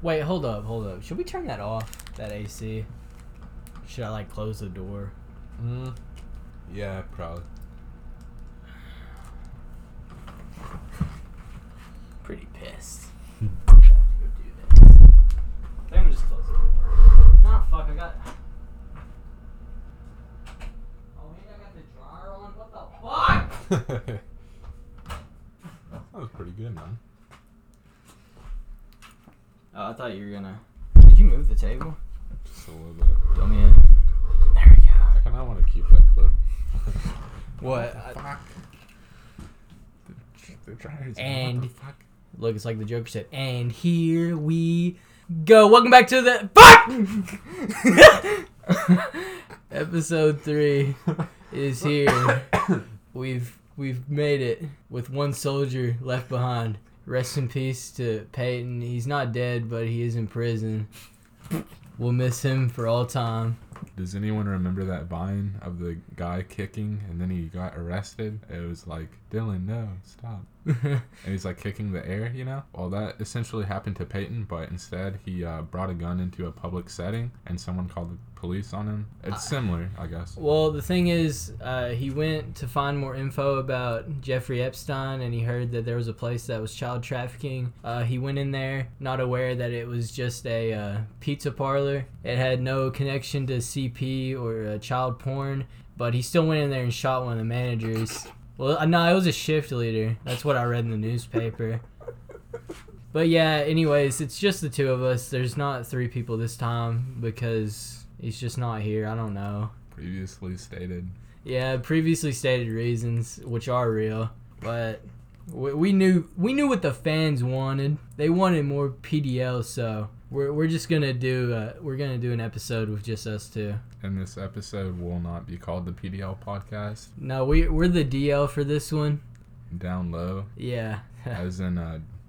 Wait, hold up. Should we turn that off, that AC? Should I, like, close the door? Yeah, probably. Pretty pissed. I have to go do this. I think I'm just close the door. Nah, fuck, I got the dryer on? What the fuck? That was pretty good, man. Oh, I thought you were gonna... Did you move the table? Just a little bit. Dumb in. There we go. I kinda wanna keep that clip. What? Fuck. The dryer's and... What the fuck? Look, it's like the Joker said, and here we go. Welcome back to the... Fuck! Episode 3 is here. We've made it with one soldier left behind. Rest in peace to Peyton. He's not dead, but he is in prison. We'll miss him for all time. Does anyone remember that vine of the guy kicking and then he got arrested? It was like, Dylan, no, stop. And he's like kicking the air, you know? Well, that essentially happened to Peyton, but instead he brought a gun into a public setting and someone called the police on him. It's similar, I guess. Well, the thing is, he went to find more info about Jeffrey Epstein and he heard that there was a place that was child trafficking. He went in there, not aware that it was just a pizza parlor. It had no connection to CP or child porn, but he still went in there and shot one of the managers. Well, no, it was a shift leader. That's what I read in the newspaper. But yeah, anyways, it's just the two of us. There's not 3 people this time because he's just not here. I don't know. Previously stated. Yeah, previously stated reasons, which are real. But we knew what the fans wanted. They wanted more PDL, so we're just gonna do we're gonna do an episode with just us two. And this episode will not be called the PDL Podcast. No, we're the DL for this one. Down low. Yeah. As in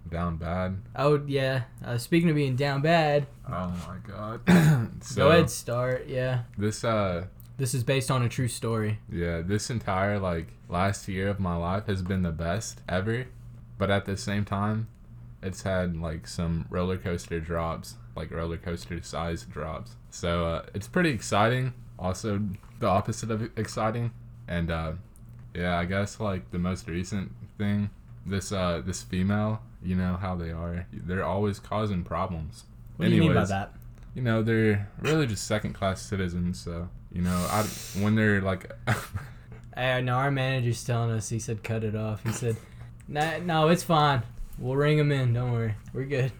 down bad. Oh yeah. Speaking of being down bad. Oh my god. So, go ahead, start. Yeah. This is based on a true story. Yeah. This entire last year of my life has been the best ever, but at the same time, it's had some roller coaster drops, roller coaster size drops. So it's pretty exciting, also the opposite of exciting. And I guess the most recent thing, this female, you know how they are. They're always causing problems. What do you mean by that? You know, they're really just second-class citizens. So, you know, when they're like... Hey, no, our manager's telling us, he said, cut it off. He said, no, it's fine. We'll ring them in. Don't worry. We're good.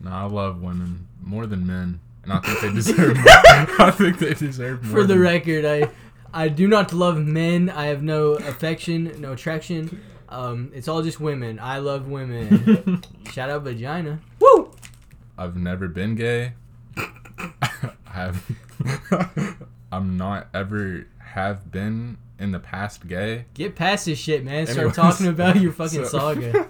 No, I love women more than men. And I think they deserve more. For the record, I do not love men. I have no affection, no attraction. It's all just women. I love women. Shout out vagina. Woo! I've never been gay. I'm not ever have been in the past gay. Get past this shit, man. Start talking about your fucking saga.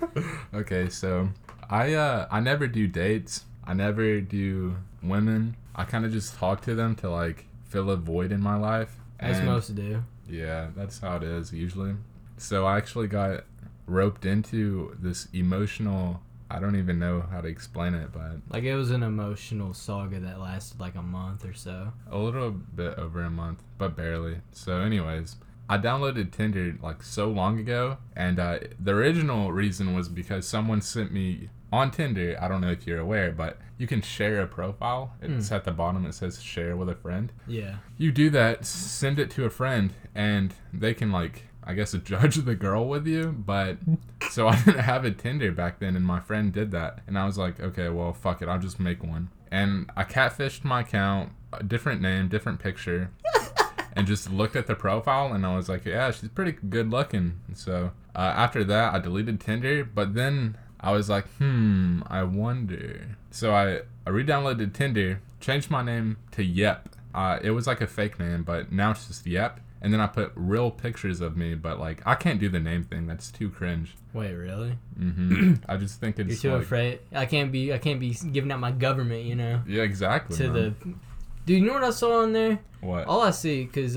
Okay, so I never do dates. I never do women. I kind of just talk to them to fill a void in my life. As most do. Yeah, that's how it is usually. So I actually got roped into this emotional, I don't even know how to explain it, but... it was an emotional saga that lasted a month or so. A little bit over a month, but barely. So anyways, I downloaded Tinder so long ago, and the original reason was because someone sent me on Tinder. I don't know if you're aware, but you can share a profile. It's at the bottom. It says share with a friend. Yeah. You do that, send it to a friend, and they can I guess judge the girl with you. But so I didn't have a Tinder back then, and my friend did that, and I was like, okay, well, fuck it, I'll just make one. And I catfished my account, a different name, different picture. And just looked at the profile, and I was like, yeah, she's pretty good looking. So after that, I deleted Tinder, but then I was like, I wonder. So I re-downloaded Tinder, changed my name to Yep. It was a fake name, but now it's just Yep. And then I put real pictures of me, but I can't do the name thing. That's too cringe. Wait, really? Mm-hmm. I just think it's... You're too afraid. I can't be giving out my government, you know? Yeah, exactly. Dude, you know what I saw on there? What? All I see, because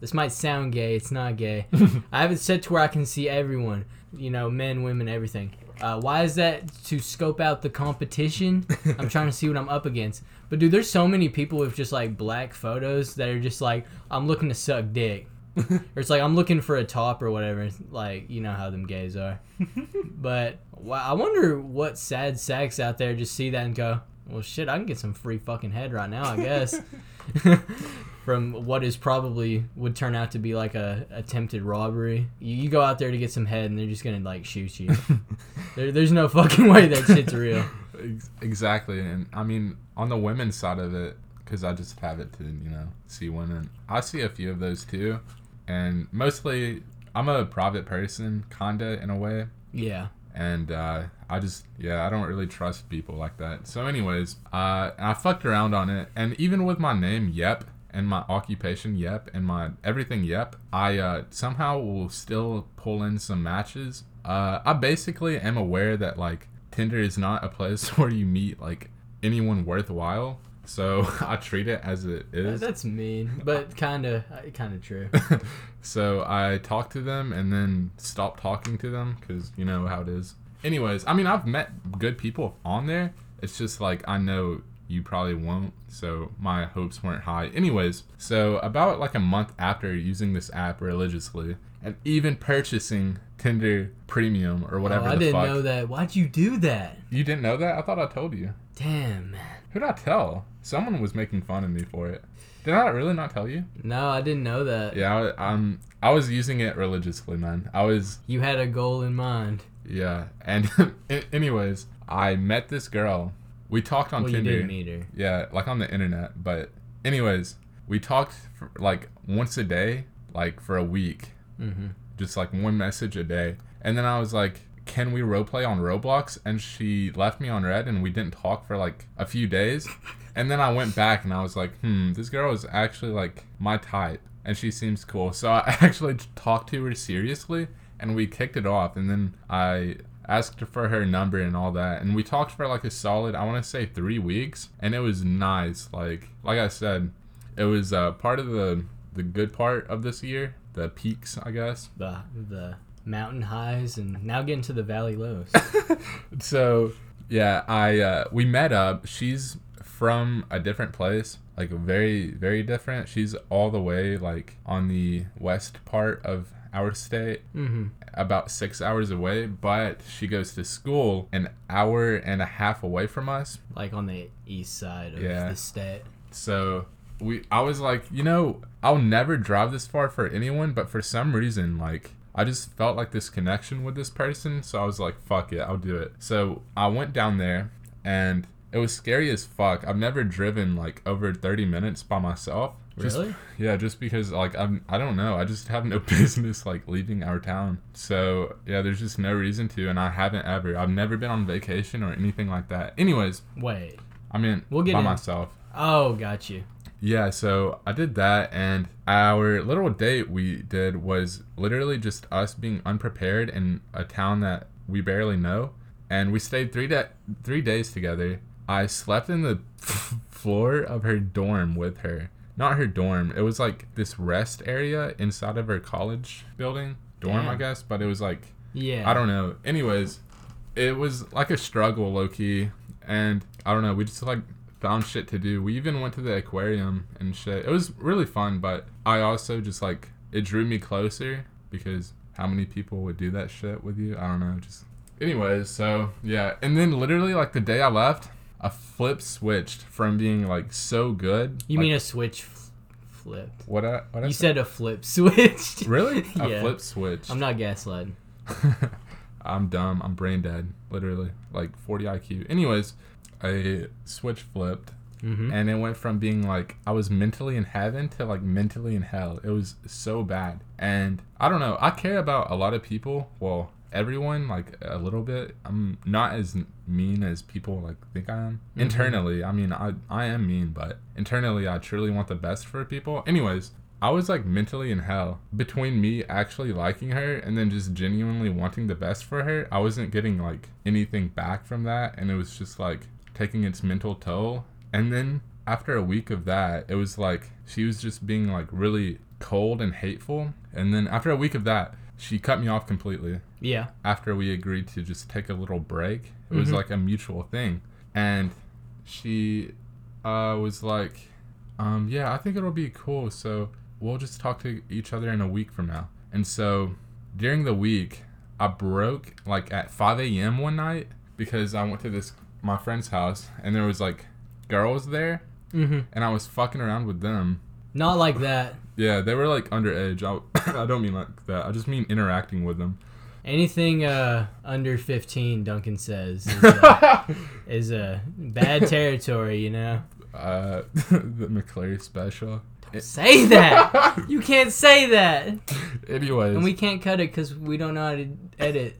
this might sound gay, it's not gay. I have it set to where I can see everyone. You know, men, women, everything. Why is that? To scope out the competition? I'm trying to see what I'm up against. But dude, there's so many people with just like black photos that are just like, I'm looking to suck dick. Or it's like, I'm looking for a top or whatever. Like, you know how them gays are. But I wonder what sad sacks out there just see that and go, well, shit, I can get some free fucking head right now, I guess. From what is probably would turn out to be like a attempted robbery. You go out there to get some head and they're just going to like shoot you. There's no fucking way that shit's real. Exactly. And I mean, on the women's side of it, because I just have it to, you know, see women. I see a few of those too. And mostly I'm a private person, kinda, in a way. Yeah. And I don't really trust people like that. So anyways, I fucked around on it. And even with my name, Yep, and my occupation, Yep, and my everything, Yep, I somehow will still pull in some matches. I basically am aware that, like, Tinder is not a place where you meet, like, anyone worthwhile. So I treat it as it is. That's mean, but kind of true. So I talk to them and then stop talking to them because you know how it is. Anyways, I mean, I've met good people on there. It's just like, I know you probably won't, so my hopes weren't high. Anyways, so about like a month after using this app religiously and even purchasing Tinder Premium or whatever the fuck. I didn't know that. Why'd you do that? You didn't know that? I thought I told you. Damn, man. Who'd I tell? Someone was making fun of me for it. Did I really not tell you? No, I didn't know that. Yeah, I was using it religiously, man. You had a goal in mind. Yeah, and anyways, I met this girl. We talked on Tinder. You didn't meet her. Yeah, like on the internet. But anyways, we talked for, like, once a day, like for a week. Mm-hmm. Just like one message a day. And then I was like, can we roleplay on Roblox? And she left me on red and we didn't talk for like a few days. And then I went back and I was like, this girl is actually like my type. And she seems cool. So I actually talked to her seriously and we kicked it off. And then I asked for her number and all that. And we talked for like a solid, I want to say 3 weeks. And it was nice. Like I said, it was part of the good part of this year. The peaks, I guess. The mountain highs, and now getting to the valley lows. So yeah, we met up. She's from a different place, like very, very different. She's all the way like on the west part of our state, about 6 hours away, but she goes to school an hour and a half away from us, like on the east side of the state. So I was like, you know, I'll never drive this far for anyone, but for some reason, like, I just felt like this connection with this person, so I was like, fuck it, I'll do it. So I went down there, and it was scary as fuck. I've never driven, like, over 30 minutes by myself. Really? Just because, like, I don't know. I just have no business, like, leaving our town. So, yeah, there's just no reason to, and I haven't ever. I've never been on vacation or anything like that. Anyways. Wait. I mean, we'll get by myself. Oh, got you. Yeah, so I did that, and our little date we did was literally just us being unprepared in a town that we barely know, and we stayed 3 days together. I slept in the floor of her dorm with her. Not her dorm. It was, like, this rest area inside of her college building. Dorm, damn. I guess, but it was, like, I don't know. Anyways, it was, like, a struggle, low-key, and I don't know. We just, like, found shit to do. We even went to the aquarium and shit. It was really fun, but I also just, like, it drew me closer because how many people would do that shit with you? I don't know. Just anyways, so yeah. And then literally, like, the day I left, a flip switched from being, like, so good. You, like, mean a switch flipped? What I you said a flip switched. Really? A flip switched. I'm not gaslighting. I'm dumb. I'm brain dead. Literally. Like 40 IQ. Anyways, a switch flipped, and it went from being like I was mentally in heaven to like mentally in hell. It was so bad, and I don't know. I care about a lot of people. Well, everyone, like, a little bit. I'm not as mean as people, like, think I am. Internally, I mean, I am mean, but internally, I truly want the best for people. Anyways, I was, like, mentally in hell between me actually liking her and then just genuinely wanting the best for her. I wasn't getting, like, anything back from that, and it was just like taking its mental toll. And then after a week of that, it was like she was just being, like, really cold and hateful. And then after a week of that, she cut me off completely. Yeah. After we agreed to just take a little break. It was like a mutual thing. And she was like, yeah, I think it'll be cool. So we'll just talk to each other in a week from now. And so during the week, I broke like at 5 a.m. one night because I went to my friend's house and there was like girls there. Mm-hmm. And I was fucking around with them. Not like that. Yeah, they were like underage. I don't mean like that. I just mean interacting with them. Anything under 15, Duncan says, is a bad territory, you know? The McClary special. Don't say that! You can't say that! Anyways. And we can't cut it because we don't know how to edit.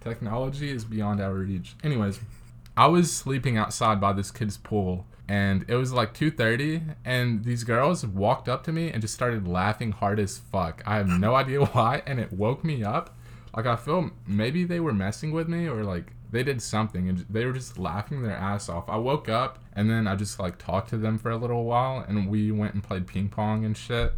Technology is beyond our reach. Anyways, I was sleeping outside by this kid's pool. And it was like 2:30, and these girls walked up to me and just started laughing hard as fuck. I have no idea why, and it woke me up. Like, I feel maybe they were messing with me, or like they did something, and they were just laughing their ass off. I woke up, and then I just like talked to them for a little while, and we went and played ping pong and shit.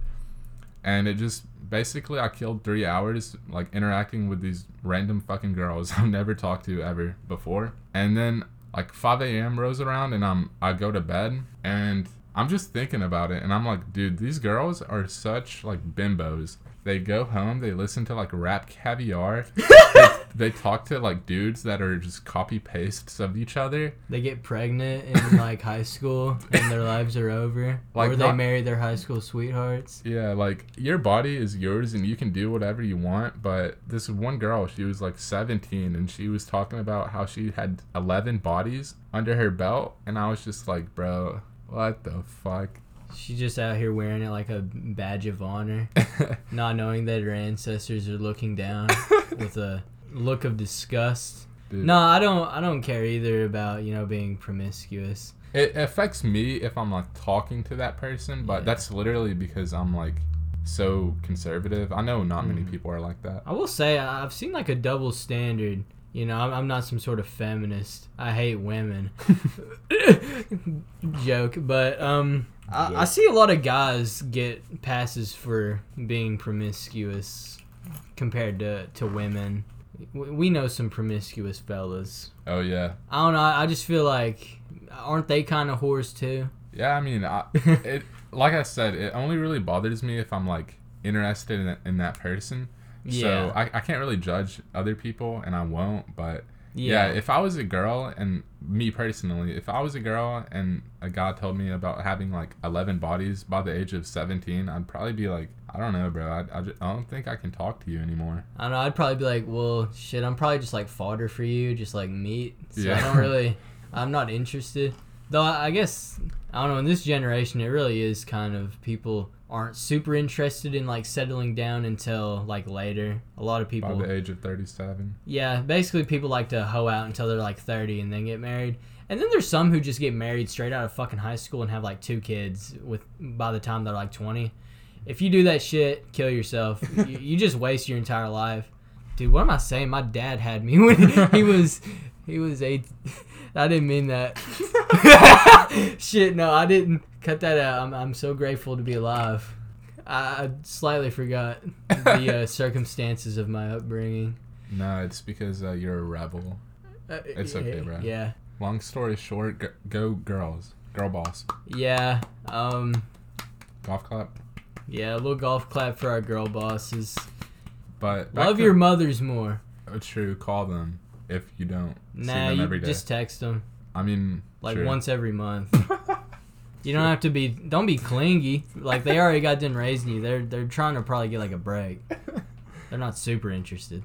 And it just basically, I killed 3 hours like interacting with these random fucking girls I've never talked to ever before. And then like 5 a.m. rolls around and I go to bed and I'm just thinking about it and I'm like, dude, these girls are such like bimbos. They go home, they listen to like Rap Caviar, they talk to like dudes that are just copy pastes of each other. They get pregnant in like high school and their lives are over, like, or they marry their high school sweethearts. Yeah, like your body is yours and you can do whatever you want. But this one girl, she was like 17 and she was talking about how she had 11 bodies under her belt, and I was just like, bro, what the fuck? She's just out here wearing it like a badge of honor, not knowing that her ancestors are looking down with a look of disgust. Dude. No, I don't care either about, you know, being promiscuous. It affects me if I'm like talking to that person, but that's literally because I'm like so conservative. I know not many people are like that. I will say I've seen like a double standard. You know, I'm not some sort of feminist. I hate women. Joke, but I see a lot of guys get passes for being promiscuous compared to women. We know some promiscuous fellas. Oh, yeah. I don't know. I just feel like, aren't they kind of whores, too? Yeah, I mean, like I said, it only really bothers me if I'm, like, interested in that person. Yeah. So I can't really judge other people, and I won't, but yeah, if I was a girl, and me personally, if I was a girl and a guy told me about having like 11 bodies by the age of 17, I'd probably be like, I don't know, bro, I don't think I can talk to you anymore. I don't know, I'd probably be like, well, shit, I'm probably just like fodder for you, just like meat, so yeah. I'm not interested. Though I guess, I don't know, in this generation, it really is kind of people aren't super interested in like settling down until like later. A lot of people by the age of 37. Yeah, basically people like to hoe out until they're like 30 and then get married. And then there's some who just get married straight out of fucking high school and have like 2 kids with by the time they're like 20. If you do that shit, kill yourself. You just waste your entire life. Dude, what am I saying? My dad had me when he was 8. I didn't mean that. Shit, no, I didn't. Cut that out. I'm so grateful to be alive. I slightly forgot the circumstances of my upbringing. No, it's because you're a rebel. It's okay, bro. Yeah. Long story short, go girls. Girl boss. Yeah. Golf clap. Yeah, a little golf clap for our girl bosses. But love your mothers more. True. Call them. If you don't see them every day. Just text them. I mean, like true. Once every month. You don't have to be. Don't be clingy. Like they already got done raising you. They're trying to probably get like a break. They're not super interested.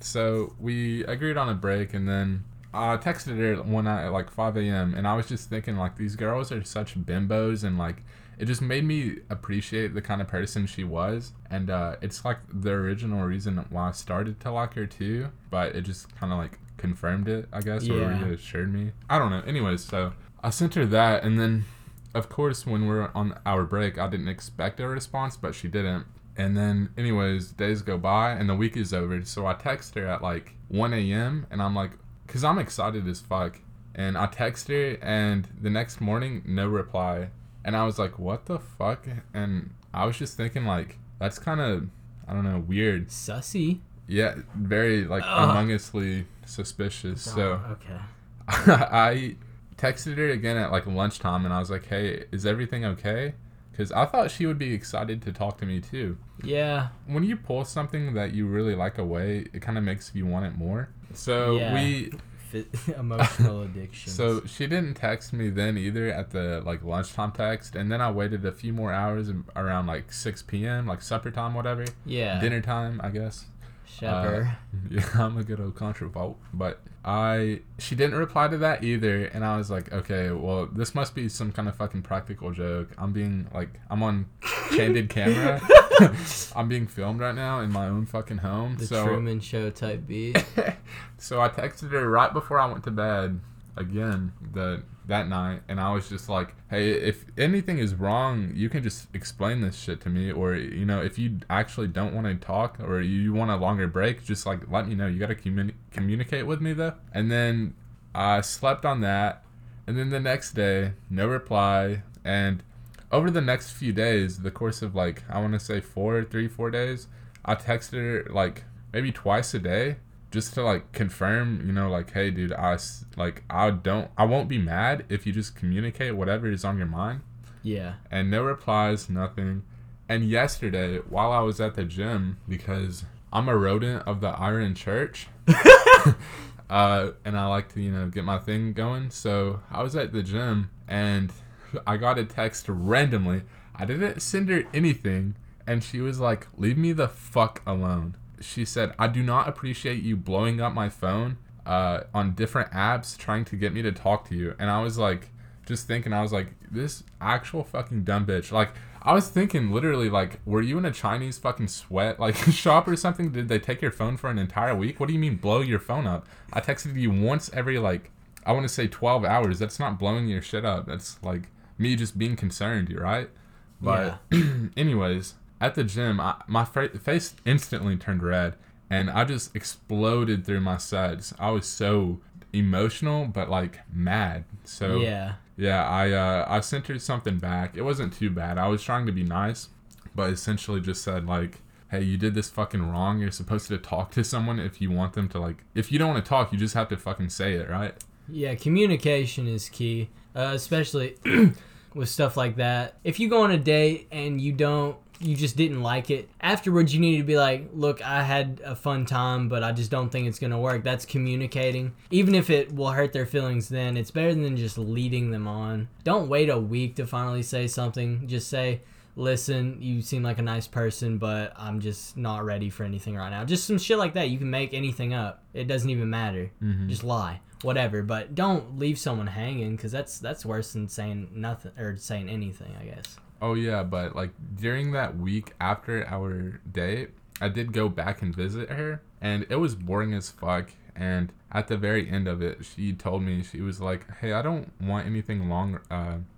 So we agreed on a break, and then I texted her one night at like 5 a.m. and I was just thinking like these girls are such bimbos, and like it just made me appreciate the kind of person she was, and it's like the original reason why I started to like her too. But it just kind of like confirmed it, I guess, or reassured me. I don't know. Anyways, so I sent her that, and then. Of course, when we're on our break, I didn't expect a response, but she didn't. And then, anyways, days go by, and the week is over. So I text her at, like, 1 a.m., and I'm like, because I'm excited as fuck. And I text her, and the next morning, no reply. And I was like, what the fuck? And I was just thinking, like, that's kind of, I don't know, weird. Sussy? Yeah, very, like, Among Us-ly suspicious. Oh, so okay. I texted her again at, like, lunchtime, and I was like, hey, is everything okay? Because I thought she would be excited to talk to me, too. Yeah. When you pull something that you really like away, it kind of makes you want it more. So yeah. Emotional addictions. So she didn't text me then either at the, like, lunchtime text, and then I waited a few more hours around, like, 6 p.m., like, supper time, whatever. Yeah. Dinner time, I guess. Shepherd. Yeah, I'm a good old contravolt. But she didn't reply to that either, and I was like, okay, well, this must be some kind of fucking practical joke. I'm on candid camera. I'm being filmed right now in my own fucking home. The Truman Show type beat. So I texted her right before I went to bed again that night, and I was just like, hey, if anything is wrong, you can just explain this shit to me, or, you know, if you actually don't want to talk or you want a longer break, just, like, let me know. You got to communicate with me, though. And then I slept on that, and then the next day, no reply. And over the next few days, the course of, like, I want to say 4 days, I texted her, like, maybe twice a day, just to, like, confirm, you know, like, hey, dude, I won't be mad if you just communicate whatever is on your mind. Yeah. And no replies, nothing. And yesterday, while I was at the gym, because I'm a rodent of the Iron Church, and I like to, you know, get my thing going. So I was at the gym, and I got a text randomly. I didn't send her anything, and she was like, leave me the fuck alone. She said, I do not appreciate you blowing up my phone on different apps trying to get me to talk to you. And I was like, just thinking, I was like, this actual fucking dumb bitch. Like, I was thinking literally, like, were you in a Chinese fucking sweat, like, shop or something? Did they take your phone for an entire week? What do you mean blow your phone up? I texted you once every, like, I want to say 12 hours. That's not blowing your shit up. That's, like, me just being concerned, you're right? But yeah. Anyways... At the gym, my face instantly turned red, and I just exploded through my sides. I was so emotional, but, like, mad. So yeah, I sent her something back. It wasn't too bad. I was trying to be nice, but essentially just said, like, hey, you did this fucking wrong. You're supposed to talk to someone if you want them to, like... If you don't want to talk, you just have to fucking say it, right? Yeah, communication is key, especially with stuff like that. If you go on a date and you just didn't like it, afterwards you need to be like, look, I had a fun time, but I just don't think it's going to work. That's communicating. Even if it will hurt their feelings then, it's better than just leading them on. Don't wait a week to finally say something. Just say, listen, you seem like a nice person, but I'm just not ready for anything right now. Just some shit like that. You can make anything up. It doesn't even matter. Mm-hmm. Just lie. Whatever, but don't leave someone hanging, because that's worse than saying nothing or saying anything, I guess. Oh, yeah, but, like, during that week after our date, I did go back and visit her, and it was boring as fuck, and at the very end of it, she told me, she was like, hey, I don't want anything long,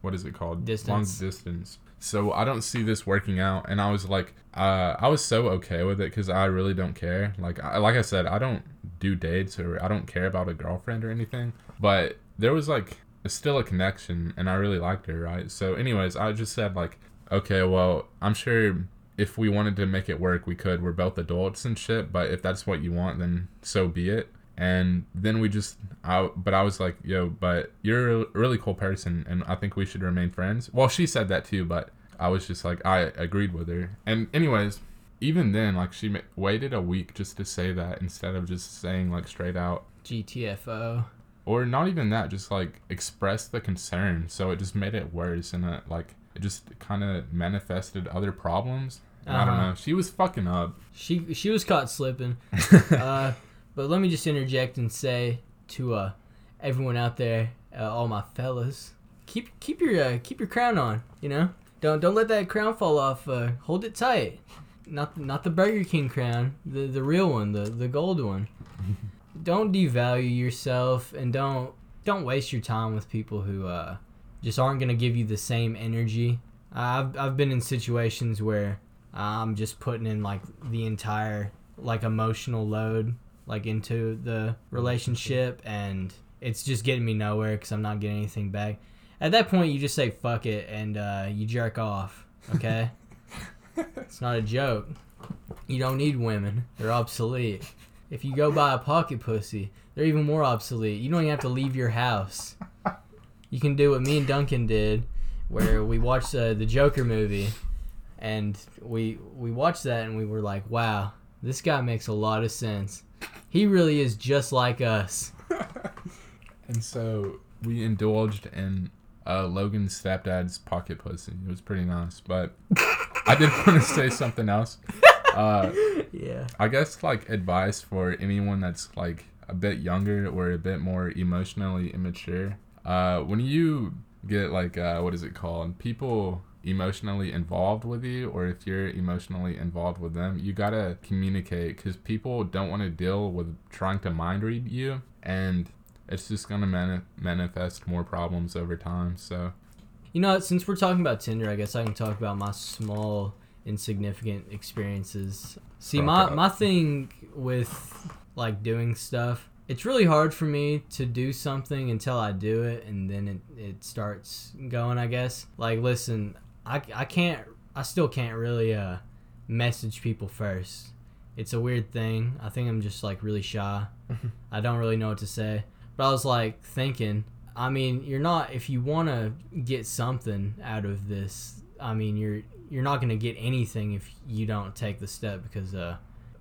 what is it called? Distance. Long distance. So I don't see this working out, and I was like, I was so okay with it, because I really don't care. Like I said, I don't do dates, or I don't care about a girlfriend or anything, but there was, like... It's still a connection, and I really liked her, right? So anyways, I just said, like, okay, well, I'm sure if we wanted to make it work, we could. We're both adults and shit, but if that's what you want, then so be it. And then I was like, yo, but you're a really cool person, and I think we should remain friends. Well, she said that too, but I was just like, I agreed with her. And anyways, even then, like, she waited a week just to say that instead of just saying, like, straight out. GTFO. Or not even that, just, like, express the concern. So it just made it worse, and it just kind of manifested other problems. Uh-huh. I don't know. She was fucking up. She was caught slipping. But let me just interject and say to everyone out there, all my fellas, keep your crown on. You know, don't let that crown fall off. Hold it tight. Not the Burger King crown, the real one, the gold one. Don't devalue yourself, and don't waste your time with people who just aren't going to give you the same energy. I've been in situations where I'm just putting in, like, the entire, like, emotional load, like, into the relationship, and it's just getting me nowhere because I'm not getting anything back. At that point, you just say fuck it, and you jerk off, okay? It's not a joke. You don't need women. They're obsolete. If you go buy a pocket pussy, they're even more obsolete. You don't even have to leave your house. You can do what me and Duncan did, where we watched the Joker movie, and we watched that, and we were like, wow, this guy makes a lot of sense. He really is just like us. And so we indulged in Logan's stepdad's pocket pussy. It was pretty nice, but I did want to say something else. Yeah. I guess, like, advice for anyone that's, like, a bit younger or a bit more emotionally immature. When you get, like, what is it called? People emotionally involved with you, or if you're emotionally involved with them, you gotta communicate, because people don't want to deal with trying to mind read you, and it's just gonna manifest more problems over time. So, you know, since we're talking about Tinder, I guess I can talk about my small insignificant experiences. See, my thing with, like, doing stuff, it's really hard for me to do something until I do it, and then it starts going, I guess. Like, listen, I still can't really message people first. It's a weird thing. I think I'm just, like, really shy. I don't really know what to say. But I was, like, thinking, I mean, if you want to get something out of this, I mean, you're not going to get anything if you don't take the step, because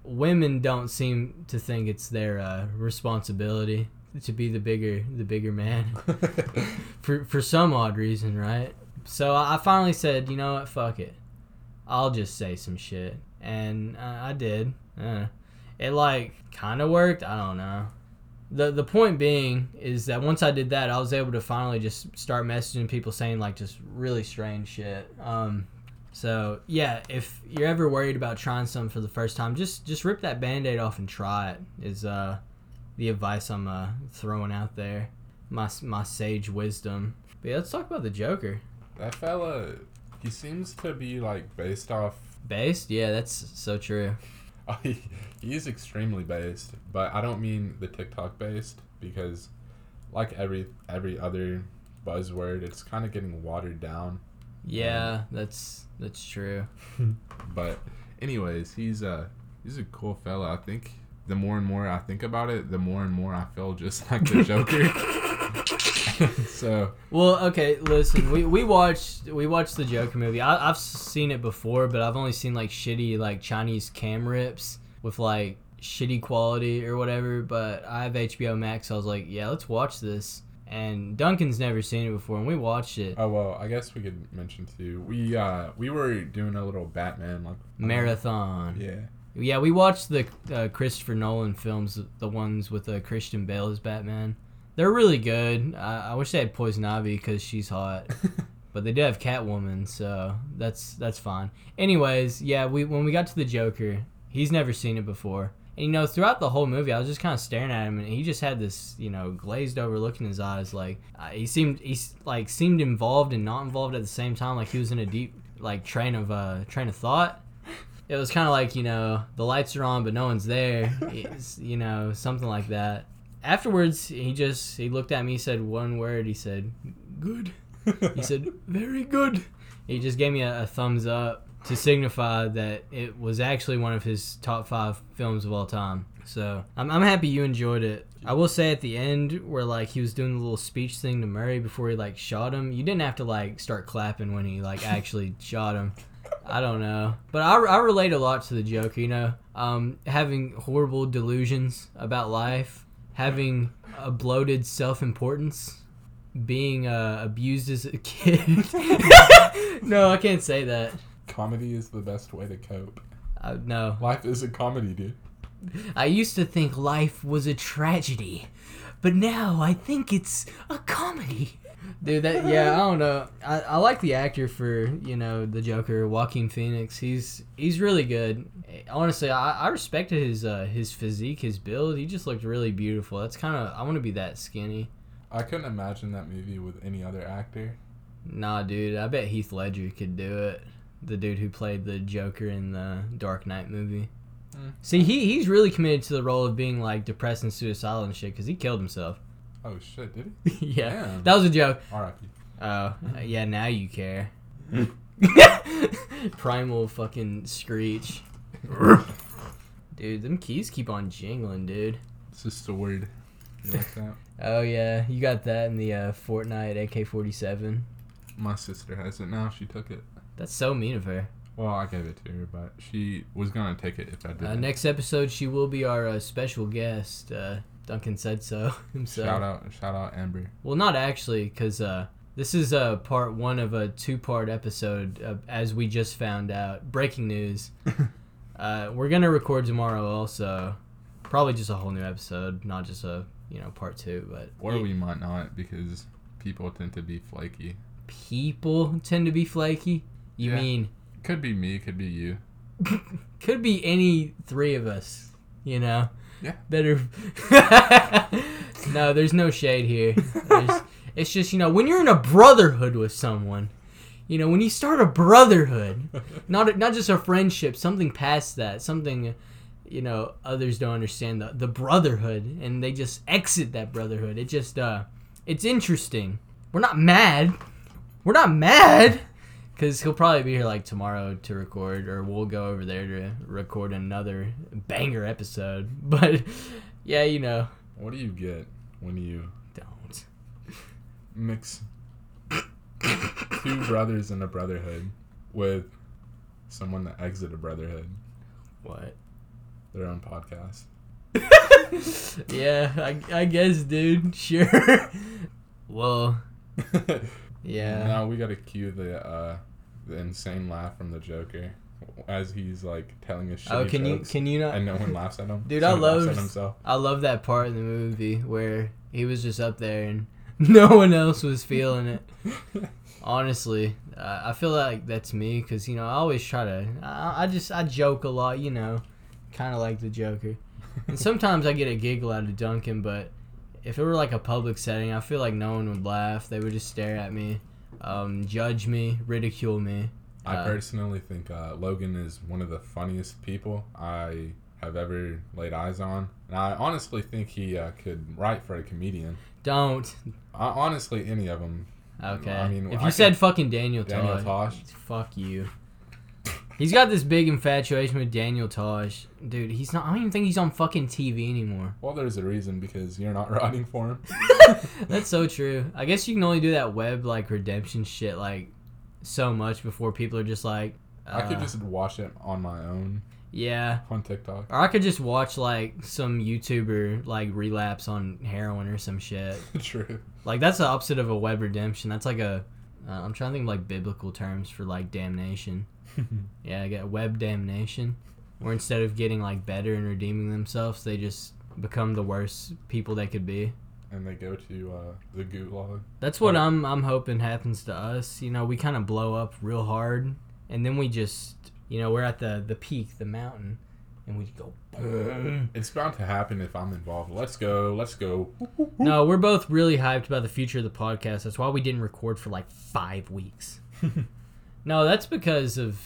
women don't seem to think it's their responsibility to be the bigger man for some odd reason, right? So I finally said, you know what, fuck it. I'll just say some shit. And I did. It, like, kind of worked. I don't know. The point being is that once I did that, I was able to finally just start messaging people, saying, like, just really strange shit. So, yeah, if you're ever worried about trying something for the first time, just rip that Band-Aid off and try it, is the advice I'm throwing out there. My sage wisdom. But yeah, let's talk about the Joker. That fella, he seems to be, like, based off... Based? Yeah, that's so true. He is extremely based, but I don't mean the TikTok based, because, like, every other buzzword, it's kind of getting watered down. Yeah, that's true. But anyways, he's a cool fella. I think the more and more I think about it, the more and more I feel just like the Joker. So, well, okay, listen, we watched the Joker movie. I've seen it before, but I've only seen, like, shitty, like, Chinese cam rips with, like, shitty quality or whatever. But I have HBO Max, so I was like, yeah, let's watch this. And Duncan's never seen it before, and we watched it. Oh, well, I guess we could mention, too. We were doing a little Batman, like, marathon. Yeah, we watched the Christopher Nolan films, the ones with Christian Bale as Batman. They're really good. I wish they had Poison Ivy, because she's hot. But they do have Catwoman, so that's fine. Anyways, yeah, when we got to the Joker, he's never seen it before. And, you know, throughout the whole movie, I was just kind of staring at him, and he just had this, you know, glazed over look in his eyes. Like, he seemed involved and not involved at the same time. Like, he was in a deep, like, train of thought. It was kind of like, you know, the lights are on, but no one's there. It's, you know, something like that. Afterwards, he looked at me. He said one word. He said, "Good." He said, "Very good." He just gave me a thumbs up, to signify that it was actually one of his top 5 films of all time. So I'm happy you enjoyed it. I will say, at the end, where, like, he was doing the little speech thing to Murray before he, like, shot him, you didn't have to, like, start clapping when he, like, actually shot him. I don't know, but I relate a lot to the Joker. You know, having horrible delusions about life, having a bloated self-importance, being abused as a kid. No, I can't say that. Comedy is the best way to cope. No. Life is a comedy, dude. I used to think life was a tragedy, but now I think it's a comedy. Dude, that, yeah, I don't know. I like the actor for, you know, the Joker, Joaquin Phoenix. He's really good. Honestly, I respected his physique, his build. He just looked really beautiful. That's kind of, I want to be that skinny. I couldn't imagine that movie with any other actor. Nah, dude, I bet Heath Ledger could do it. The dude who played the Joker in the Dark Knight movie. Mm. See, he's really committed to the role of being, like, depressed and suicidal and shit, because he killed himself. Oh, shit, did he? Yeah. Damn. That was a joke. R.I.P. Oh, yeah, now you care. Primal fucking screech. Dude, them keys keep on jingling, dude. It's just a word. You like that? Oh, yeah. You got that in the Fortnite AK-47. My sister has it now. She took it. That's so mean of her. Well, I gave it to her, but she was going to take it if I didn't. Next episode, she will be our special guest. Duncan said so himself. Shout out, Amber. Well, not actually, because this is part one of a two-part episode, as we just found out. Breaking news. We're going to record tomorrow also. Probably just a whole new episode, not just a, part two. We might not, because people tend to be flaky. People tend to be flaky? You mean... Could be me, could be you. Could be any three of us, Yeah. No, there's no shade here. It's just, when you're in a brotherhood with someone, when you start a brotherhood, not just a friendship, something past that, something, others don't understand, the brotherhood, and they just exit that brotherhood. It just, it's interesting. We're not mad. Because he'll probably be here, tomorrow to record, or we'll go over there to record another banger episode. But, yeah, What do you get when you... Don't. Mix two brothers in a brotherhood with someone that exit a brotherhood. What? Their own podcast. Yeah, I guess, dude. Sure. Well, yeah. Now we gotta cue the insane laugh from the Joker as he's telling his shitty jokes. Can you not? And no one laughs at him. Dude, I love that part in the movie where he was just up there and no one else was feeling it. Honestly, I feel like that's me because I always try to. I joke a lot, kind of like the Joker, and sometimes I get a giggle out of Duncan, but. If it were a public setting, I feel like no one would laugh. They would just stare at me, judge me, ridicule me. I personally think Logan is one of the funniest people I have ever laid eyes on. And I honestly think he could write for a comedian. Don't. Honestly, any of them. Okay. If you said fucking Daniel Tosh. Fuck you. He's got this big infatuation with Daniel Tosh. Dude, he's not... I don't even think he's on fucking TV anymore. Well, there's a reason, because you're not writing for him. That's so true. I guess you can only do that web, redemption shit, so much before people are just like... I could just watch it on my own. Yeah. On TikTok. Or I could just watch, some YouTuber, relapse on heroin or some shit. True. That's the opposite of a web redemption. That's a... I'm trying to think of, biblical terms for, damnation. Yeah, I got web damnation. Where instead of getting, better and redeeming themselves, they just become the worst people they could be. And they go to the gulag. That's what I'm hoping happens to us. We kind of blow up real hard. And then we just, we're at the peak, the mountain. And we go... It's bound to happen if I'm involved. Let's go. No, we're both really hyped about the future of the podcast. That's why we didn't record for 5 weeks. No, that's because of...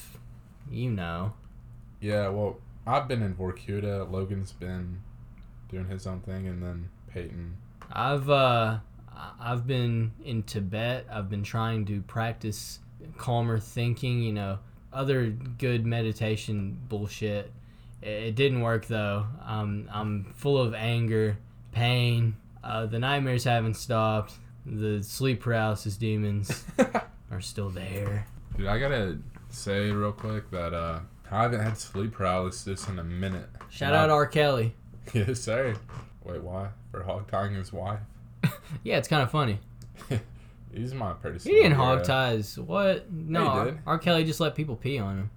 Yeah, well, I've been in Vorkuta. Logan's been doing his own thing. And then Peyton. I've been in Tibet. I've been trying to practice calmer thinking, other good meditation bullshit. It didn't work, though. I'm full of anger, pain. The nightmares haven't stopped. The sleep paralysis demons are still there. Dude, I gotta say real quick that I haven't had sleep paralysis in a minute. Shout out R. Kelly. Yes, sir. Wait, why? For hog-tying his wife? Yeah, it's kind of funny. He's my person. He didn't hog-tie his... What? No, yeah, he did. R. Kelly just let people pee on him.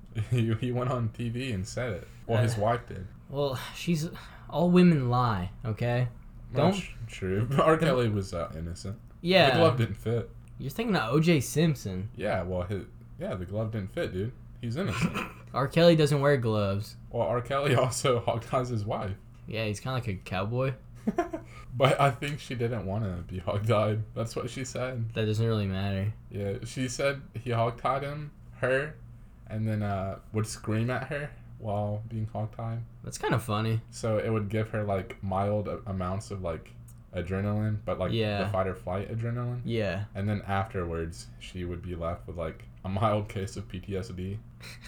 He went on TV and said it. Well, his wife did. Well, she's... All women lie, okay? True. R. Kelly was innocent. Yeah. The glove didn't fit. You're thinking of O.J. Simpson. Yeah, well, the glove didn't fit, dude. He's innocent. R. Kelly doesn't wear gloves. Well, R. Kelly also hog-ties his wife. Yeah, he's kind of like a cowboy. But I think she didn't want to be hog-tied. That's what she said. That doesn't really matter. Yeah, she said he hog-tied her, and then would scream at her while being hog-tied. That's kind of funny. So it would give her, mild amounts of, adrenaline, but like the fight or flight adrenaline. Yeah. And then afterwards, she would be left with like a mild case of PTSD.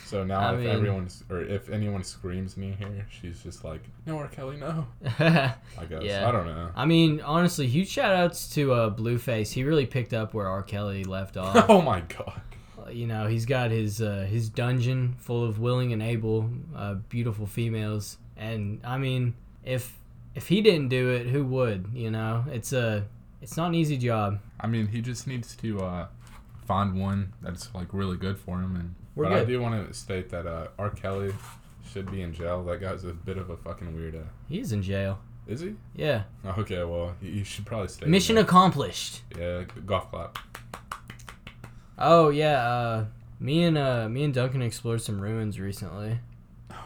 So now if anyone screams me here, she's just like, "No, R. Kelly, no." I guess. Yeah. I don't know. I mean, honestly, huge shout outs to Blueface. He really picked up where R. Kelly left off. Oh my God. You know, he's got his dungeon full of willing and able, beautiful females. And I mean, if he didn't do it, who would? You know, it's not an easy job. I mean, he just needs to find one that's like really good for him. I do want to state that R. Kelly should be in jail. That guy's a bit of a fucking weirdo. He's in jail. Is he? Yeah. Okay, well, you should probably stay. Mission accomplished. Yeah, golf clap. Oh yeah, me and Duncan explored some ruins recently.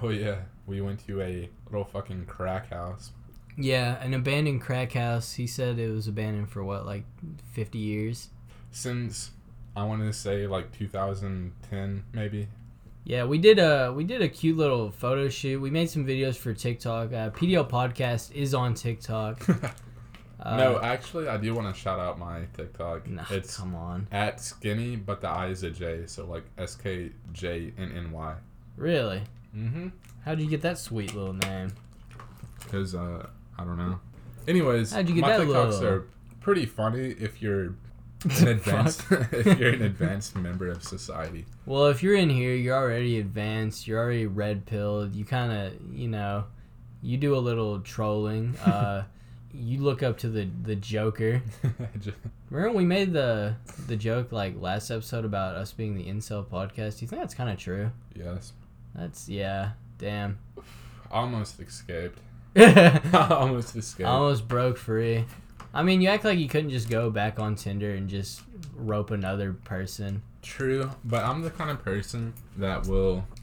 Oh yeah, we went to a little fucking crack house. Yeah, an abandoned crack house. He said it was abandoned for what, like 50 years? Since I want to say like 2010 maybe. Yeah, we did a cute little photo shoot. We made some videos for TikTok. PDL Podcast is on TikTok. No, actually, I do want to shout out my TikTok. Nah, it's come on. At skinny, but the I is a J, so like SKJNNY. Really? Mm-hmm. How'd you get that sweet little name? Because, I don't know. Anyways, how'd you get my TikToks are pretty funny if you're an advanced member of society. Well, if you're in here, you're already advanced, you're already red-pilled, you kind of, you know, you do a little trolling, You look up to the Joker. Remember we made the joke like last episode about us being the incel podcast? Do you think that's kind of true? Yes. That's, yeah. Damn. Almost escaped. Almost broke free. I mean, you act like you couldn't just go back on Tinder and just rope another person. True, but I'm the kind of person that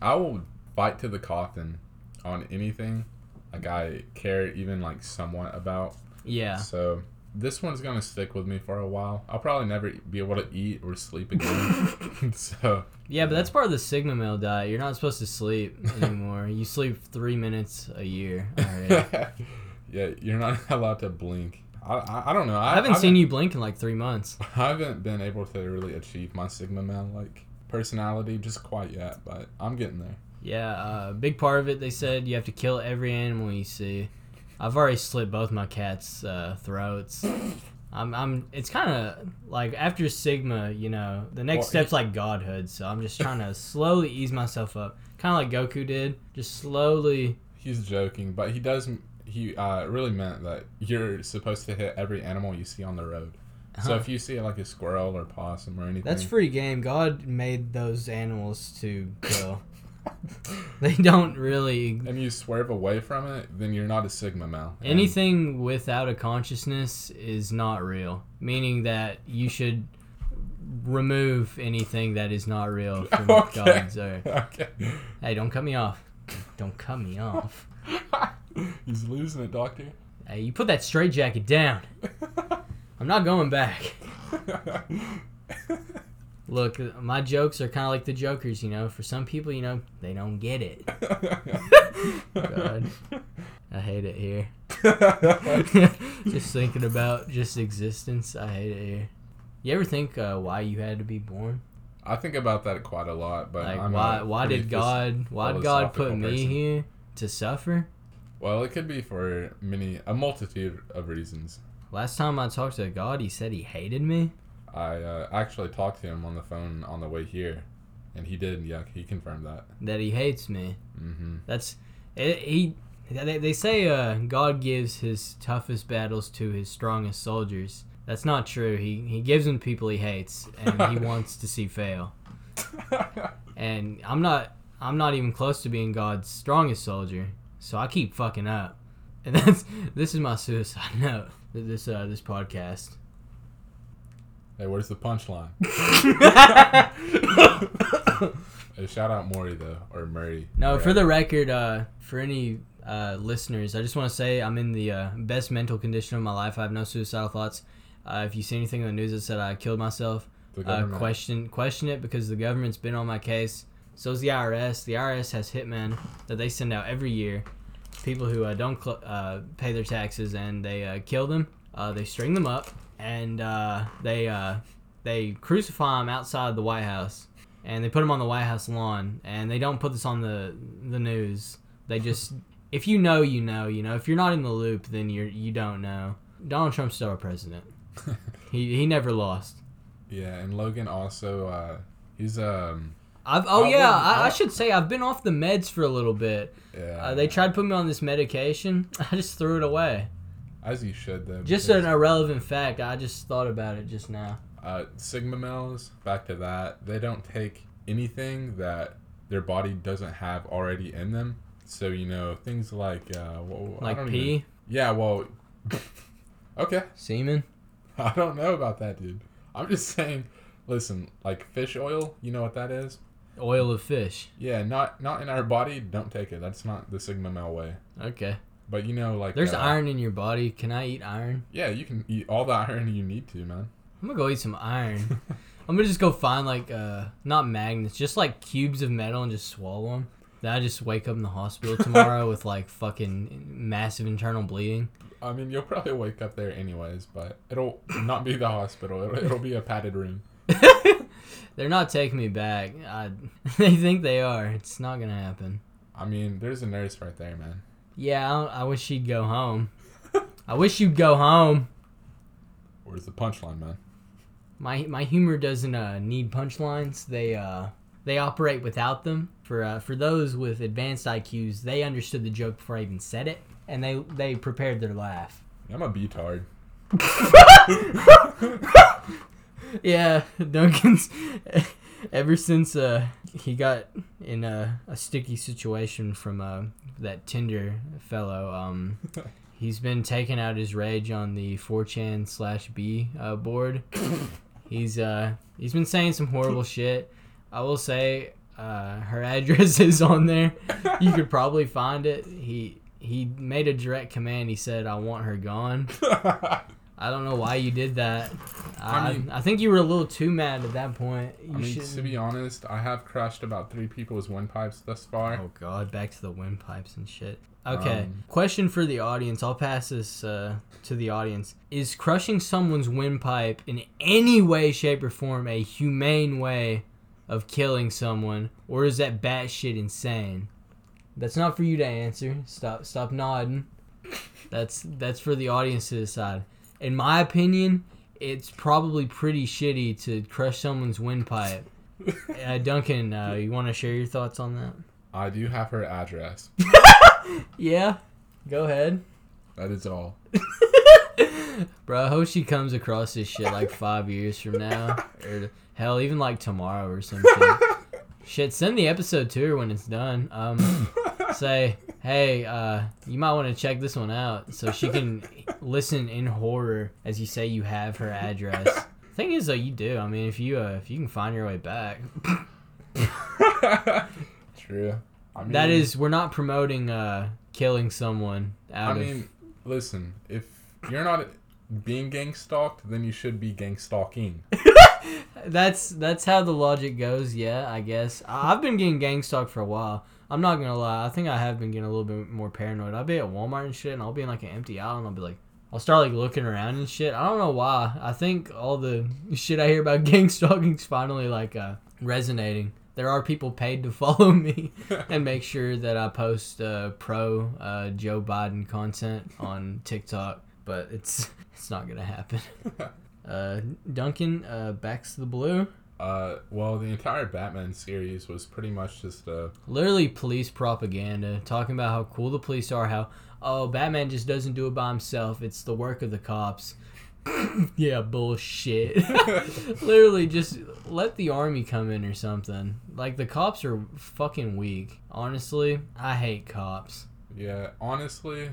I will fight to the coffin on anything. Like, I care even, like, somewhat about. Yeah. So, this one's going to stick with me for a while. I'll probably never be able to eat or sleep again. So. Yeah, but that's part of the Sigma male diet. You're not supposed to sleep anymore. You sleep 3 minutes a year. All right. Yeah, you're not allowed to blink. I don't know. I haven't seen you blink in, like, 3 months. I haven't been able to really achieve my Sigma male, like, personality just quite yet, but I'm getting there. Yeah, a big part of it, they said, you have to kill every animal you see. I've already slit both my cats' throats. It's kind of like after Sigma, you know, the next step's like godhood. So I'm just trying to slowly ease myself up, kind of like Goku did, just slowly. He's joking, but he does. He really meant that you're supposed to hit every animal you see on the road. Uh-huh. So if you see like a squirrel or possum or anything, that's free game. God made those animals to kill. They don't really. And you swerve away from it, then you're not a Sigma male. Anything without a consciousness is not real, meaning that you should remove anything that is not real from God's earth. Okay. Hey, don't cut me off. Don't cut me off. He's losing it, doctor. Hey, you put that straitjacket down. I'm not going back. Look, my jokes are kind of like the Joker's, you know. For some people, you know, they don't get it. God, I hate it here. Just thinking about just existence, I hate it here. You ever think why you had to be born? I think about that quite a lot, but like, why did God put me here to suffer? Well, it could be for a multitude of reasons. Last time I talked to God, he said he hated me. I actually talked to him on the phone on the way here, and he did. Yeah, he confirmed that. That he hates me. Mm-hmm. That's it, he. They say God gives his toughest battles to his strongest soldiers. That's not true. He gives them people he hates, and he wants to see fail. And I'm not even close to being God's strongest soldier, so I keep fucking up. And this is my suicide note. This podcast. Hey, where's the punchline? Hey, shout out Maury, though, or Murray. No, Murray. For the record, for any listeners, I just want to say I'm in the best mental condition of my life. I have no suicidal thoughts. If you see anything in the news that said I killed myself, question it, because the government's been on my case. So is the IRS. The IRS has hitmen that they send out every year, people who don't pay their taxes, and they kill them. They string them up, and they crucify him outside the White House, and they put him on the White House lawn. And they don't put this on the news. They just, if you know, you know, you know. If you're not in the loop, then you don't know. Donald Trump's still our president. He never lost. Yeah, and Logan also he's I should say I've been off the meds for a little bit. Yeah. They tried to put me on this medication. I just threw it away. As you should, though. Just an irrelevant fact. I just thought about it just now. Sigma males, back to that, they don't take anything that their body doesn't have already in them. So, you know, things like... like pee? Yeah, well... Okay. Semen? I don't know about that, dude. I'm just saying, listen, like fish oil, you know what that is? Oil of fish. Yeah, not in our body. Don't take it. That's not the Sigma male way. Okay. But, you know, like... There's iron in your body. Can I eat iron? Yeah, you can eat all the iron you need to, man. I'm gonna go eat some iron. I'm gonna just go find, like, not magnets, just, like, cubes of metal and just swallow them. Then I just wake up in the hospital tomorrow with, like, fucking massive internal bleeding. I mean, you'll probably wake up there anyways, but it'll not be the hospital. It'll be a padded room. They're not taking me back. They think they are. It's not gonna happen. I mean, there's a nurse right there, man. Yeah, I wish she'd go home. I wish you'd go home. Where's the punchline, man? My humor doesn't need punchlines. They operate without them. For those with advanced IQs, they understood the joke before I even said it, and they prepared their laugh. I'm a beatard. Yeah, Duncan's. Ever since he got in a sticky situation from that Tinder fellow, he's been taking out his rage on the 4chan/B board. He's been saying some horrible shit. I will say her address is on there. You could probably find it. He made a direct command. He said, "I want her gone." I don't know why you did that. I think you were a little too mad at that point. To be honest, I have crushed about 3 people's windpipes thus far. Oh, God. Back to the windpipes and shit. Okay. Question for the audience. I'll pass this to the audience. Is crushing someone's windpipe in any way, shape, or form a humane way of killing someone? Or is that batshit insane? That's not for you to answer. Stop nodding. That's for the audience to decide. In my opinion, it's probably pretty shitty to crush someone's windpipe. Duncan, you want to share your thoughts on that? I do have her address. Yeah, go ahead. That is all. Bro, I hope she comes across this shit like 5 years from now. Or hell, even like tomorrow or some shit. Shit, send the episode to her when it's done. Say... Hey, you might want to check this one out so she can listen in horror as you say you have her address. Thing is, though, you do. I mean, if you can find your way back. True. I mean, that is, we're not promoting killing someone out of... I mean, listen, if you're not being gang-stalked, then you should be gang-stalking. That's how the logic goes, yeah, I guess. I've been getting gang-stalked for a while. I'm not going to lie. I think I have been getting a little bit more paranoid. I'll be at Walmart and shit, and I'll be in, like, an empty aisle, and I'll be like... I'll start, like, looking around and shit. I don't know why. I think all the shit I hear about gang stalking's finally, like, resonating. There are people paid to follow me and make sure that I post Joe Biden content on TikTok, but it's not going to happen. Duncan, back to the blue. Well, the entire Batman series was pretty much just literally police propaganda, talking about how cool the police are, how, oh, Batman just doesn't do it by himself, it's the work of the cops. Yeah, bullshit. Literally, just let the army come in or something. Like, the cops are fucking weak. Honestly, I hate cops. Yeah, honestly.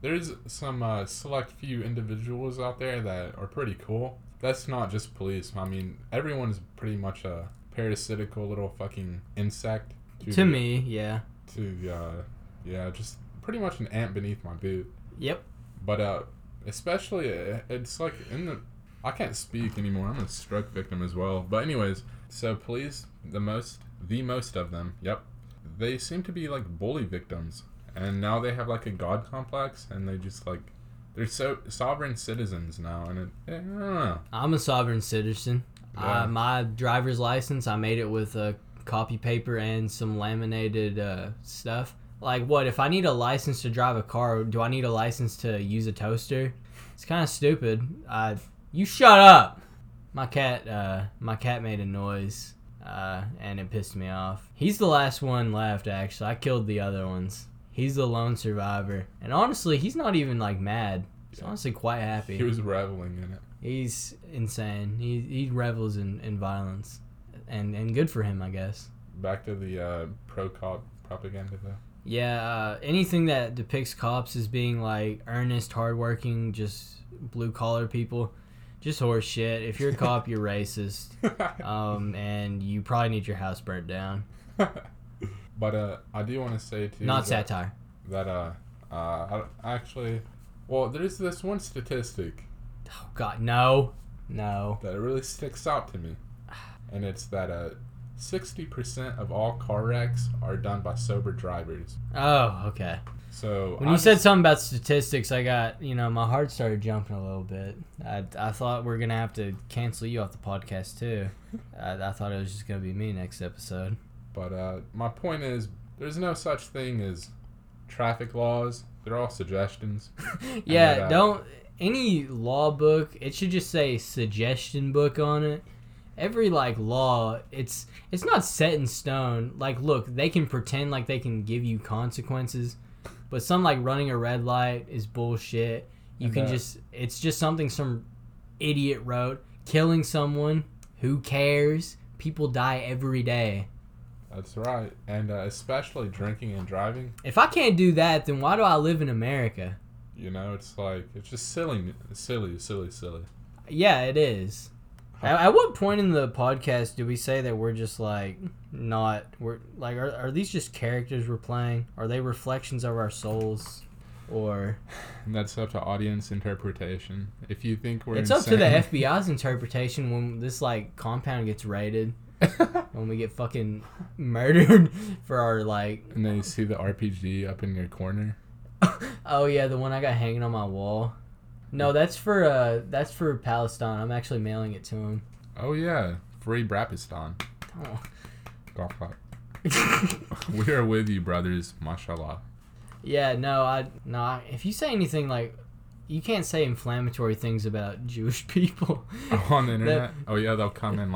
There's some select few individuals out there that are pretty cool. That's not just police. I mean, everyone's pretty much a parasitical little fucking insect. To me, yeah. To just pretty much an ant beneath my boot. Yep. But especially, it's like in the... I can't speak anymore. I'm a stroke victim as well. But anyways, so police, the most of them, yep. They seem to be like bully victims. And now they have like a god complex, and they just like... They're so sovereign citizens now, and I don't know. I'm a sovereign citizen. Yeah. My driver's license, I made it with a copy paper and some laminated stuff. Like, what if I need a license to drive a car? Do I need a license to use a toaster? It's kind of stupid. You shut up. My cat made a noise, and it pissed me off. He's the last one left, actually. I killed the other ones. He's the lone survivor. And honestly, he's not even, like, mad. He's honestly quite happy. He was reveling in it. He's insane. He revels in violence. And good for him, I guess. Back to the pro-cop propaganda, though. Yeah, anything that depicts cops as being, like, earnest, hardworking, just blue-collar people... Just horse shit. If you're a cop, you're racist. And you probably need your house burnt down. But I do want to say, too... Not that, satire. That, Well, there's this one statistic. Oh, God, no. No. That really sticks out to me. And it's that 60% of all car wrecks are done by sober drivers. Oh, okay. So when you said something about statistics, I got, my heart started jumping a little bit. I thought we're going to have to cancel you off the podcast, too. I thought it was just going to be me next episode. But my point is, there's no such thing as traffic laws. They're all suggestions. Yeah, any law book, it should just say suggestion book on it. Every, law, it's not set in stone. Like, look, they can pretend like they can give you consequences. But some, running a red light is bullshit. It's just something some idiot wrote. Killing someone, who cares? People die every day. That's right. And especially drinking and driving. If I can't do that, then why do I live in America? It's just silly. Yeah, it is. At what point in the podcast do we say that we're just are these just characters we're playing? Are they reflections of our souls, or? And that's up to audience interpretation. If you think we're, it's insane. Up to the FBI's interpretation when this compound gets raided, when we get fucking murdered for our And then you see the RPG up in your corner. Oh yeah, the one I got hanging on my wall. No, that's for Palestine. I'm actually mailing it to him. Oh yeah, free Brapistan. We are with you, brothers. Mashallah. Yeah, if you say anything you can't say inflammatory things about Jewish people on the internet. They'll come in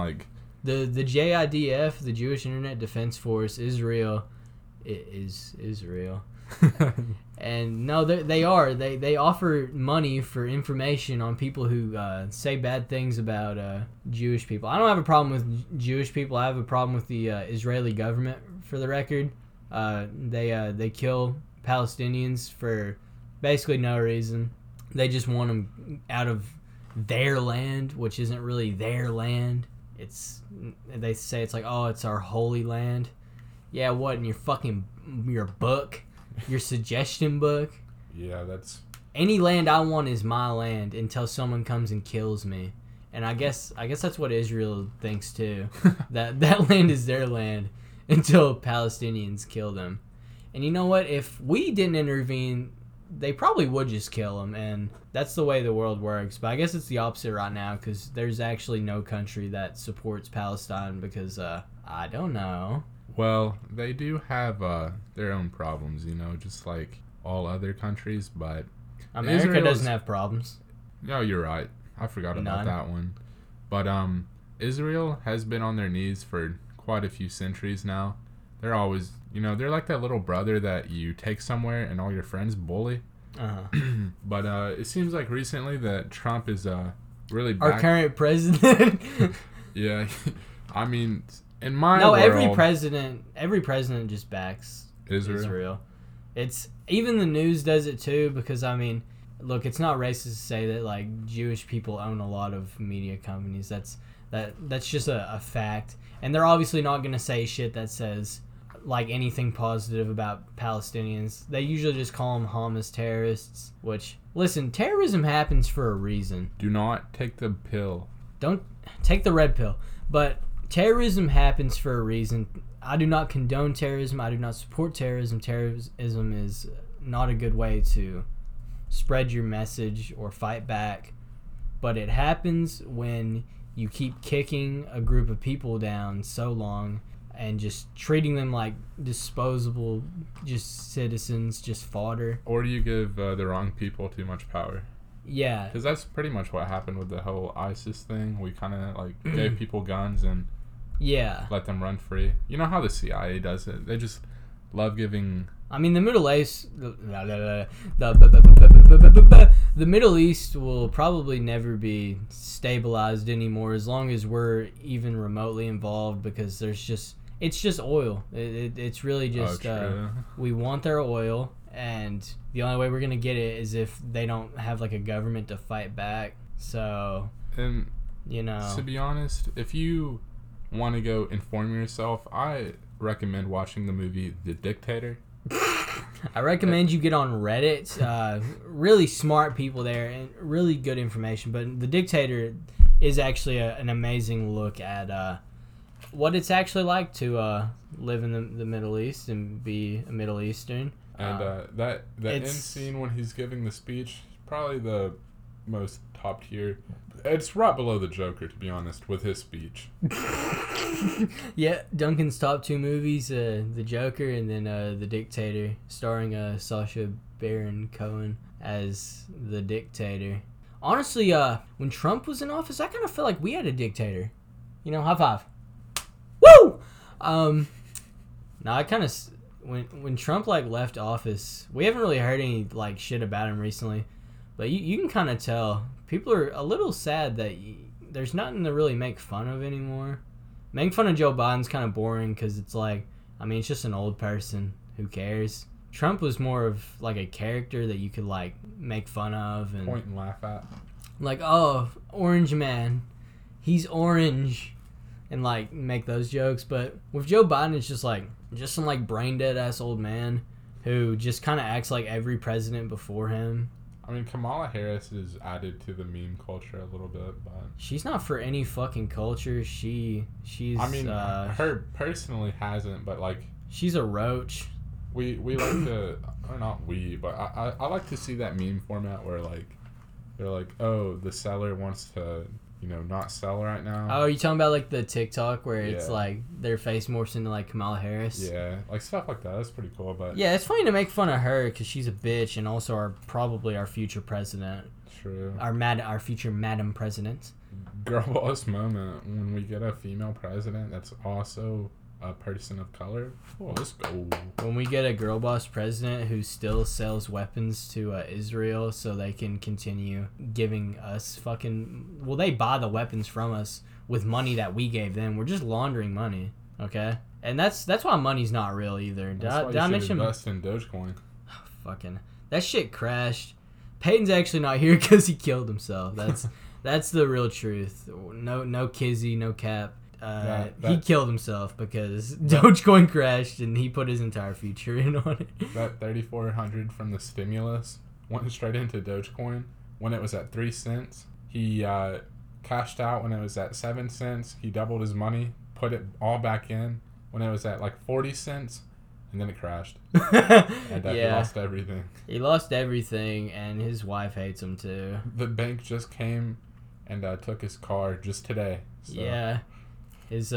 the JIDF, the Jewish Internet Defense Force, is real. It is real. And no, they are. They offer money for information on people who say bad things about Jewish people. I don't have a problem with Jewish people. I have a problem with the Israeli government, for the record. They kill Palestinians for basically no reason. They just want them out of their land, which isn't really their land. They say it's it's our holy land. Yeah, what, in your fucking, your book? Your suggestion book? Yeah, that's... Any land I want is my land until someone comes and kills me. And I guess that's what Israel thinks, too. that land is their land until Palestinians kill them. And you know what? If we didn't intervene, they probably would just kill them. And that's the way the world works. But I guess it's the opposite right now, because there's actually no country that supports Palestine because, I don't know... Well, they do have their own problems, just like all other countries, but... America doesn't have problems. No, you're right. I forgot about that one. But Israel has been on their knees for quite a few centuries now. They're always... they're like that little brother that you take somewhere and all your friends bully. Uh-huh. But it seems like recently that Trump is really back... Our current president. Yeah. I mean... In my world, every president just backs Israel. It's even the news does it too, because look, it's not racist to say that Jewish people own a lot of media companies. That's just a fact, and they're obviously not going to say shit that says anything positive about Palestinians. They usually just call them Hamas terrorists. Which, listen, terrorism happens for a reason. Do not take the pill. Don't take the red pill, but. Terrorism happens for a reason. I do not condone terrorism. I do not support terrorism. Terrorism is not a good way to spread your message or fight back, but it happens when you keep kicking a group of people down so long and just treating them like disposable, just citizens, just fodder. Or do you give the wrong people too much power? Yeah. Because that's pretty much what happened with the whole ISIS thing. We kind of like gave people guns and let them run free. You know how the CIA does it? They just love giving... I mean, the Middle East will probably never be stabilized anymore as long as we're even remotely involved, because there's just... It's just oil. It's really just... we want their oil, and the only way we're going to get it is if they don't have, like, a government to fight back. So, and, you know... To be honest, if you want to go inform yourself, I recommend watching the movie The Dictator. I recommend you get on Reddit. Really smart people there and really good information. But The Dictator is actually an amazing look at what it's actually like to live in the Middle East and be a Middle Eastern. And that end scene when he's giving the speech, probably the most top tier. It's right below the Joker, to be honest, with his speech. Yeah, Duncan's top two movies, The Joker and then The Dictator, starring Sacha Baron Cohen as the dictator. Honestly, when Trump was in office, I kind of feel like we had a dictator. You know, high five. Woo! When Trump like left office, we haven't really heard any like shit about him recently. But you can kind of tell people are a little sad that there's nothing to really make fun of anymore. Making fun of Joe Biden's kind of boring because it's like, I mean, it's just an old person. Who cares? Trump was more of like a character that you could like make fun of and point and laugh at. Like, oh, orange man, he's orange, and like make those jokes. But with Joe Biden, it's just like some like brain dead ass old man who just kind of acts like every president before him. I mean, Kamala Harris is added to the meme culture a little bit, but... She's not for any fucking culture. She's... I mean, her personally hasn't, but, like... She's a roach. We like to... Or not we, but I like to see that meme format where, like... They're like, oh, the seller wants to, you know, not sell right now. Oh, you're talking about, like, the TikTok where it's, like, their face morphs into, like, Kamala Harris? Yeah, like, stuff like that. That's pretty cool, but... Yeah, it's funny to make fun of her because she's a bitch and also probably our future president. True. Our future Madam President. Girl boss moment. When we get a female president that's also a person of color, oh, let's go. When we get a girl boss president who still sells weapons to Israel so they can continue giving us fucking... Well, they buy the weapons from us with money that we gave them. We're just laundering money, okay? And that's why money's not real either. Did I mention invest in Dogecoin? Oh, fucking... That shit crashed. Peyton's actually not here because he killed himself. That's that's the real truth. No kizzy, no cap. He killed himself because Dogecoin crashed and he put his entire future in on it. That $3,400 from the stimulus went straight into Dogecoin when it was at 3 cents. He cashed out when it was at 7 cents. He doubled his money, put it all back in when it was at like 40 cents. And then it crashed. And he lost everything. He lost everything, and his wife hates him, too. The bank just came and took his car just today. So. Yeah. His,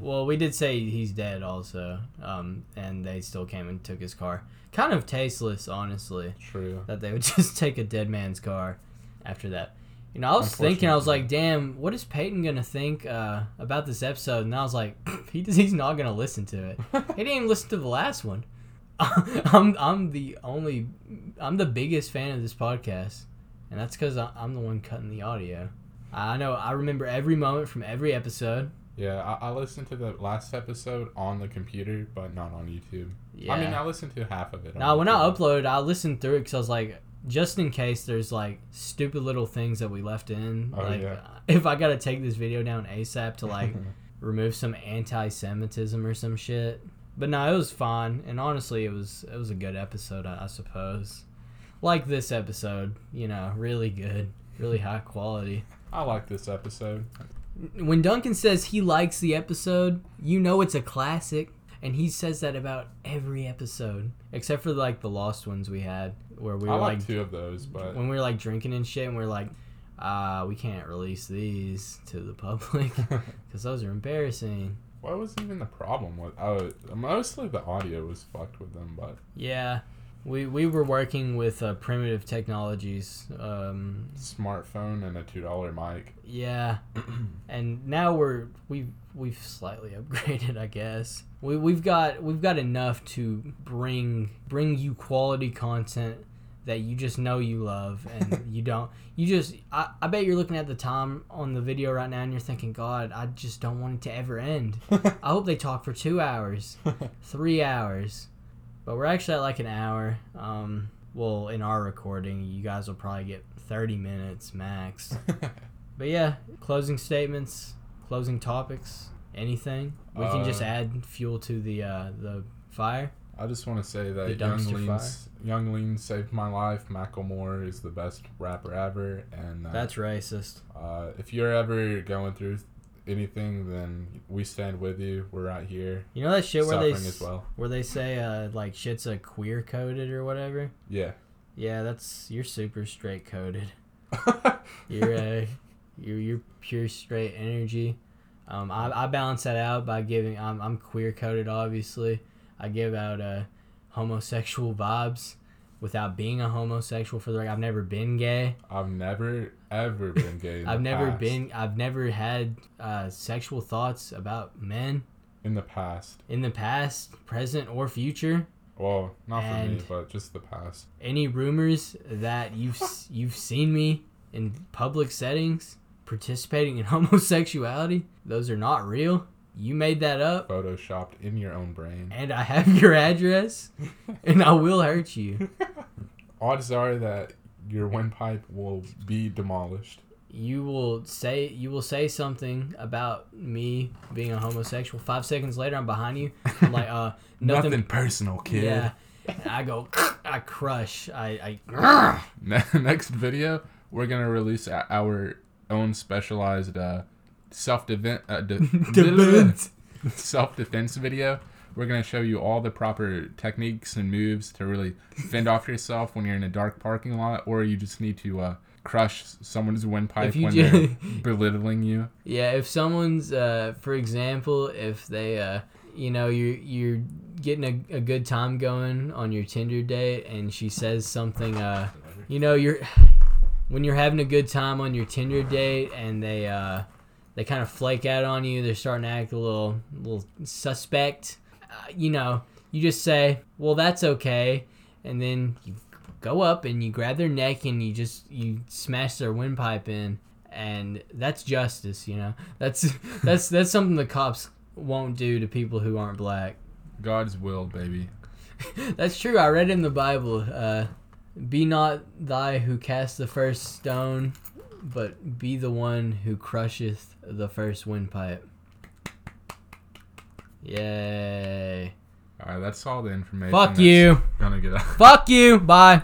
well, we did say he's dead also, and they still came and took his car. Kind of tasteless, honestly. True. That they would just take a dead man's car after that. You know, I was thinking, I was like, damn, what is Peyton going to think about this episode? And I was like, he's not going to listen to it. He didn't even listen to the last one. I'm the biggest fan of this podcast. And that's because I'm the one cutting the audio. I know, I remember every moment from every episode. Yeah, I listened to the last episode on the computer, but not on YouTube. Yeah. I mean, I listened to half of it. No, when I uploaded, I listened through it because I was like... Just in case there's, like, stupid little things that we left in. Oh, like, yeah. If I gotta take this video down ASAP to, like, remove some anti-Semitism or some shit. But no, it was fine. And honestly, it was a good episode, I suppose. Like this episode, you know, really good. Really high quality. I like this episode. When Duncan says he likes the episode, you know it's a classic. And he says that about every episode. Except for, like, the lost ones we had. where we were like two of those, but when we were like drinking and shit, and we were like, we can't release these to the public because those are embarrassing. What was even the problem with? Mostly the audio was fucked with them, but yeah, we were working with Primitive Technologies, smartphone and a $2 mic. Yeah, and now we've slightly upgraded, I guess. We've got enough to bring you quality content that you just know you love, and I bet you're looking at the time on the video right now and you're thinking, God, I just don't want it to ever end. I hope they talk for 2 hours, 3 hours, but we're actually at like an hour. Well, in our recording, you guys will probably get 30 minutes max. But yeah, closing statements, closing topics, anything. We can just add fuel to the fire. I just want to say that Young Lean saved my life. Macklemore is the best rapper ever, and that's racist. If you're ever going through anything, then we stand with you. We're out here. You know that shit where they say like shit's a queer coded or whatever. Yeah. Yeah, you're super straight coded. You're pure straight energy. I balance that out by giving. I'm queer coded, obviously. I give out homosexual vibes without being a homosexual. For the record, I've never been gay. I've never ever been gay. I've never had sexual thoughts about men. In the past, present, or future. Well, not for me, but just the past. Any rumors that you've seen me in public settings participating in homosexuality? Those are not real. You made that up. Photoshopped in your own brain. And I have your address, and I will hurt you. Odds are that your windpipe will be demolished. You will say something about me being a homosexual. 5 seconds later, I'm behind you. I'm like, nothing personal, kid. Yeah. And I go, I crush. Next video, we're going to release our own specialized... self-defense video. We're going to show you all the proper techniques and moves to really fend off yourself when you're in a dark parking lot, or you just need to crush someone's windpipe when they're belittling you. Yeah, if someone's for example, if they you're getting a good time going on your Tinder date, and she says something when you're having a good time on your Tinder date, and they kind of flake out on you. They're starting to act a little suspect. You just say, "Well, that's okay," and then you go up and you grab their neck and you smash their windpipe in, and that's justice. That's something the cops won't do to people who aren't black. God's will, baby. That's true. I read in the Bible, "Be not thy who cast the first stone, but be the one who crusheth the first windpipe." Yay. Alright, that's all the information. Fuck you. Gonna get out. Fuck you. Bye.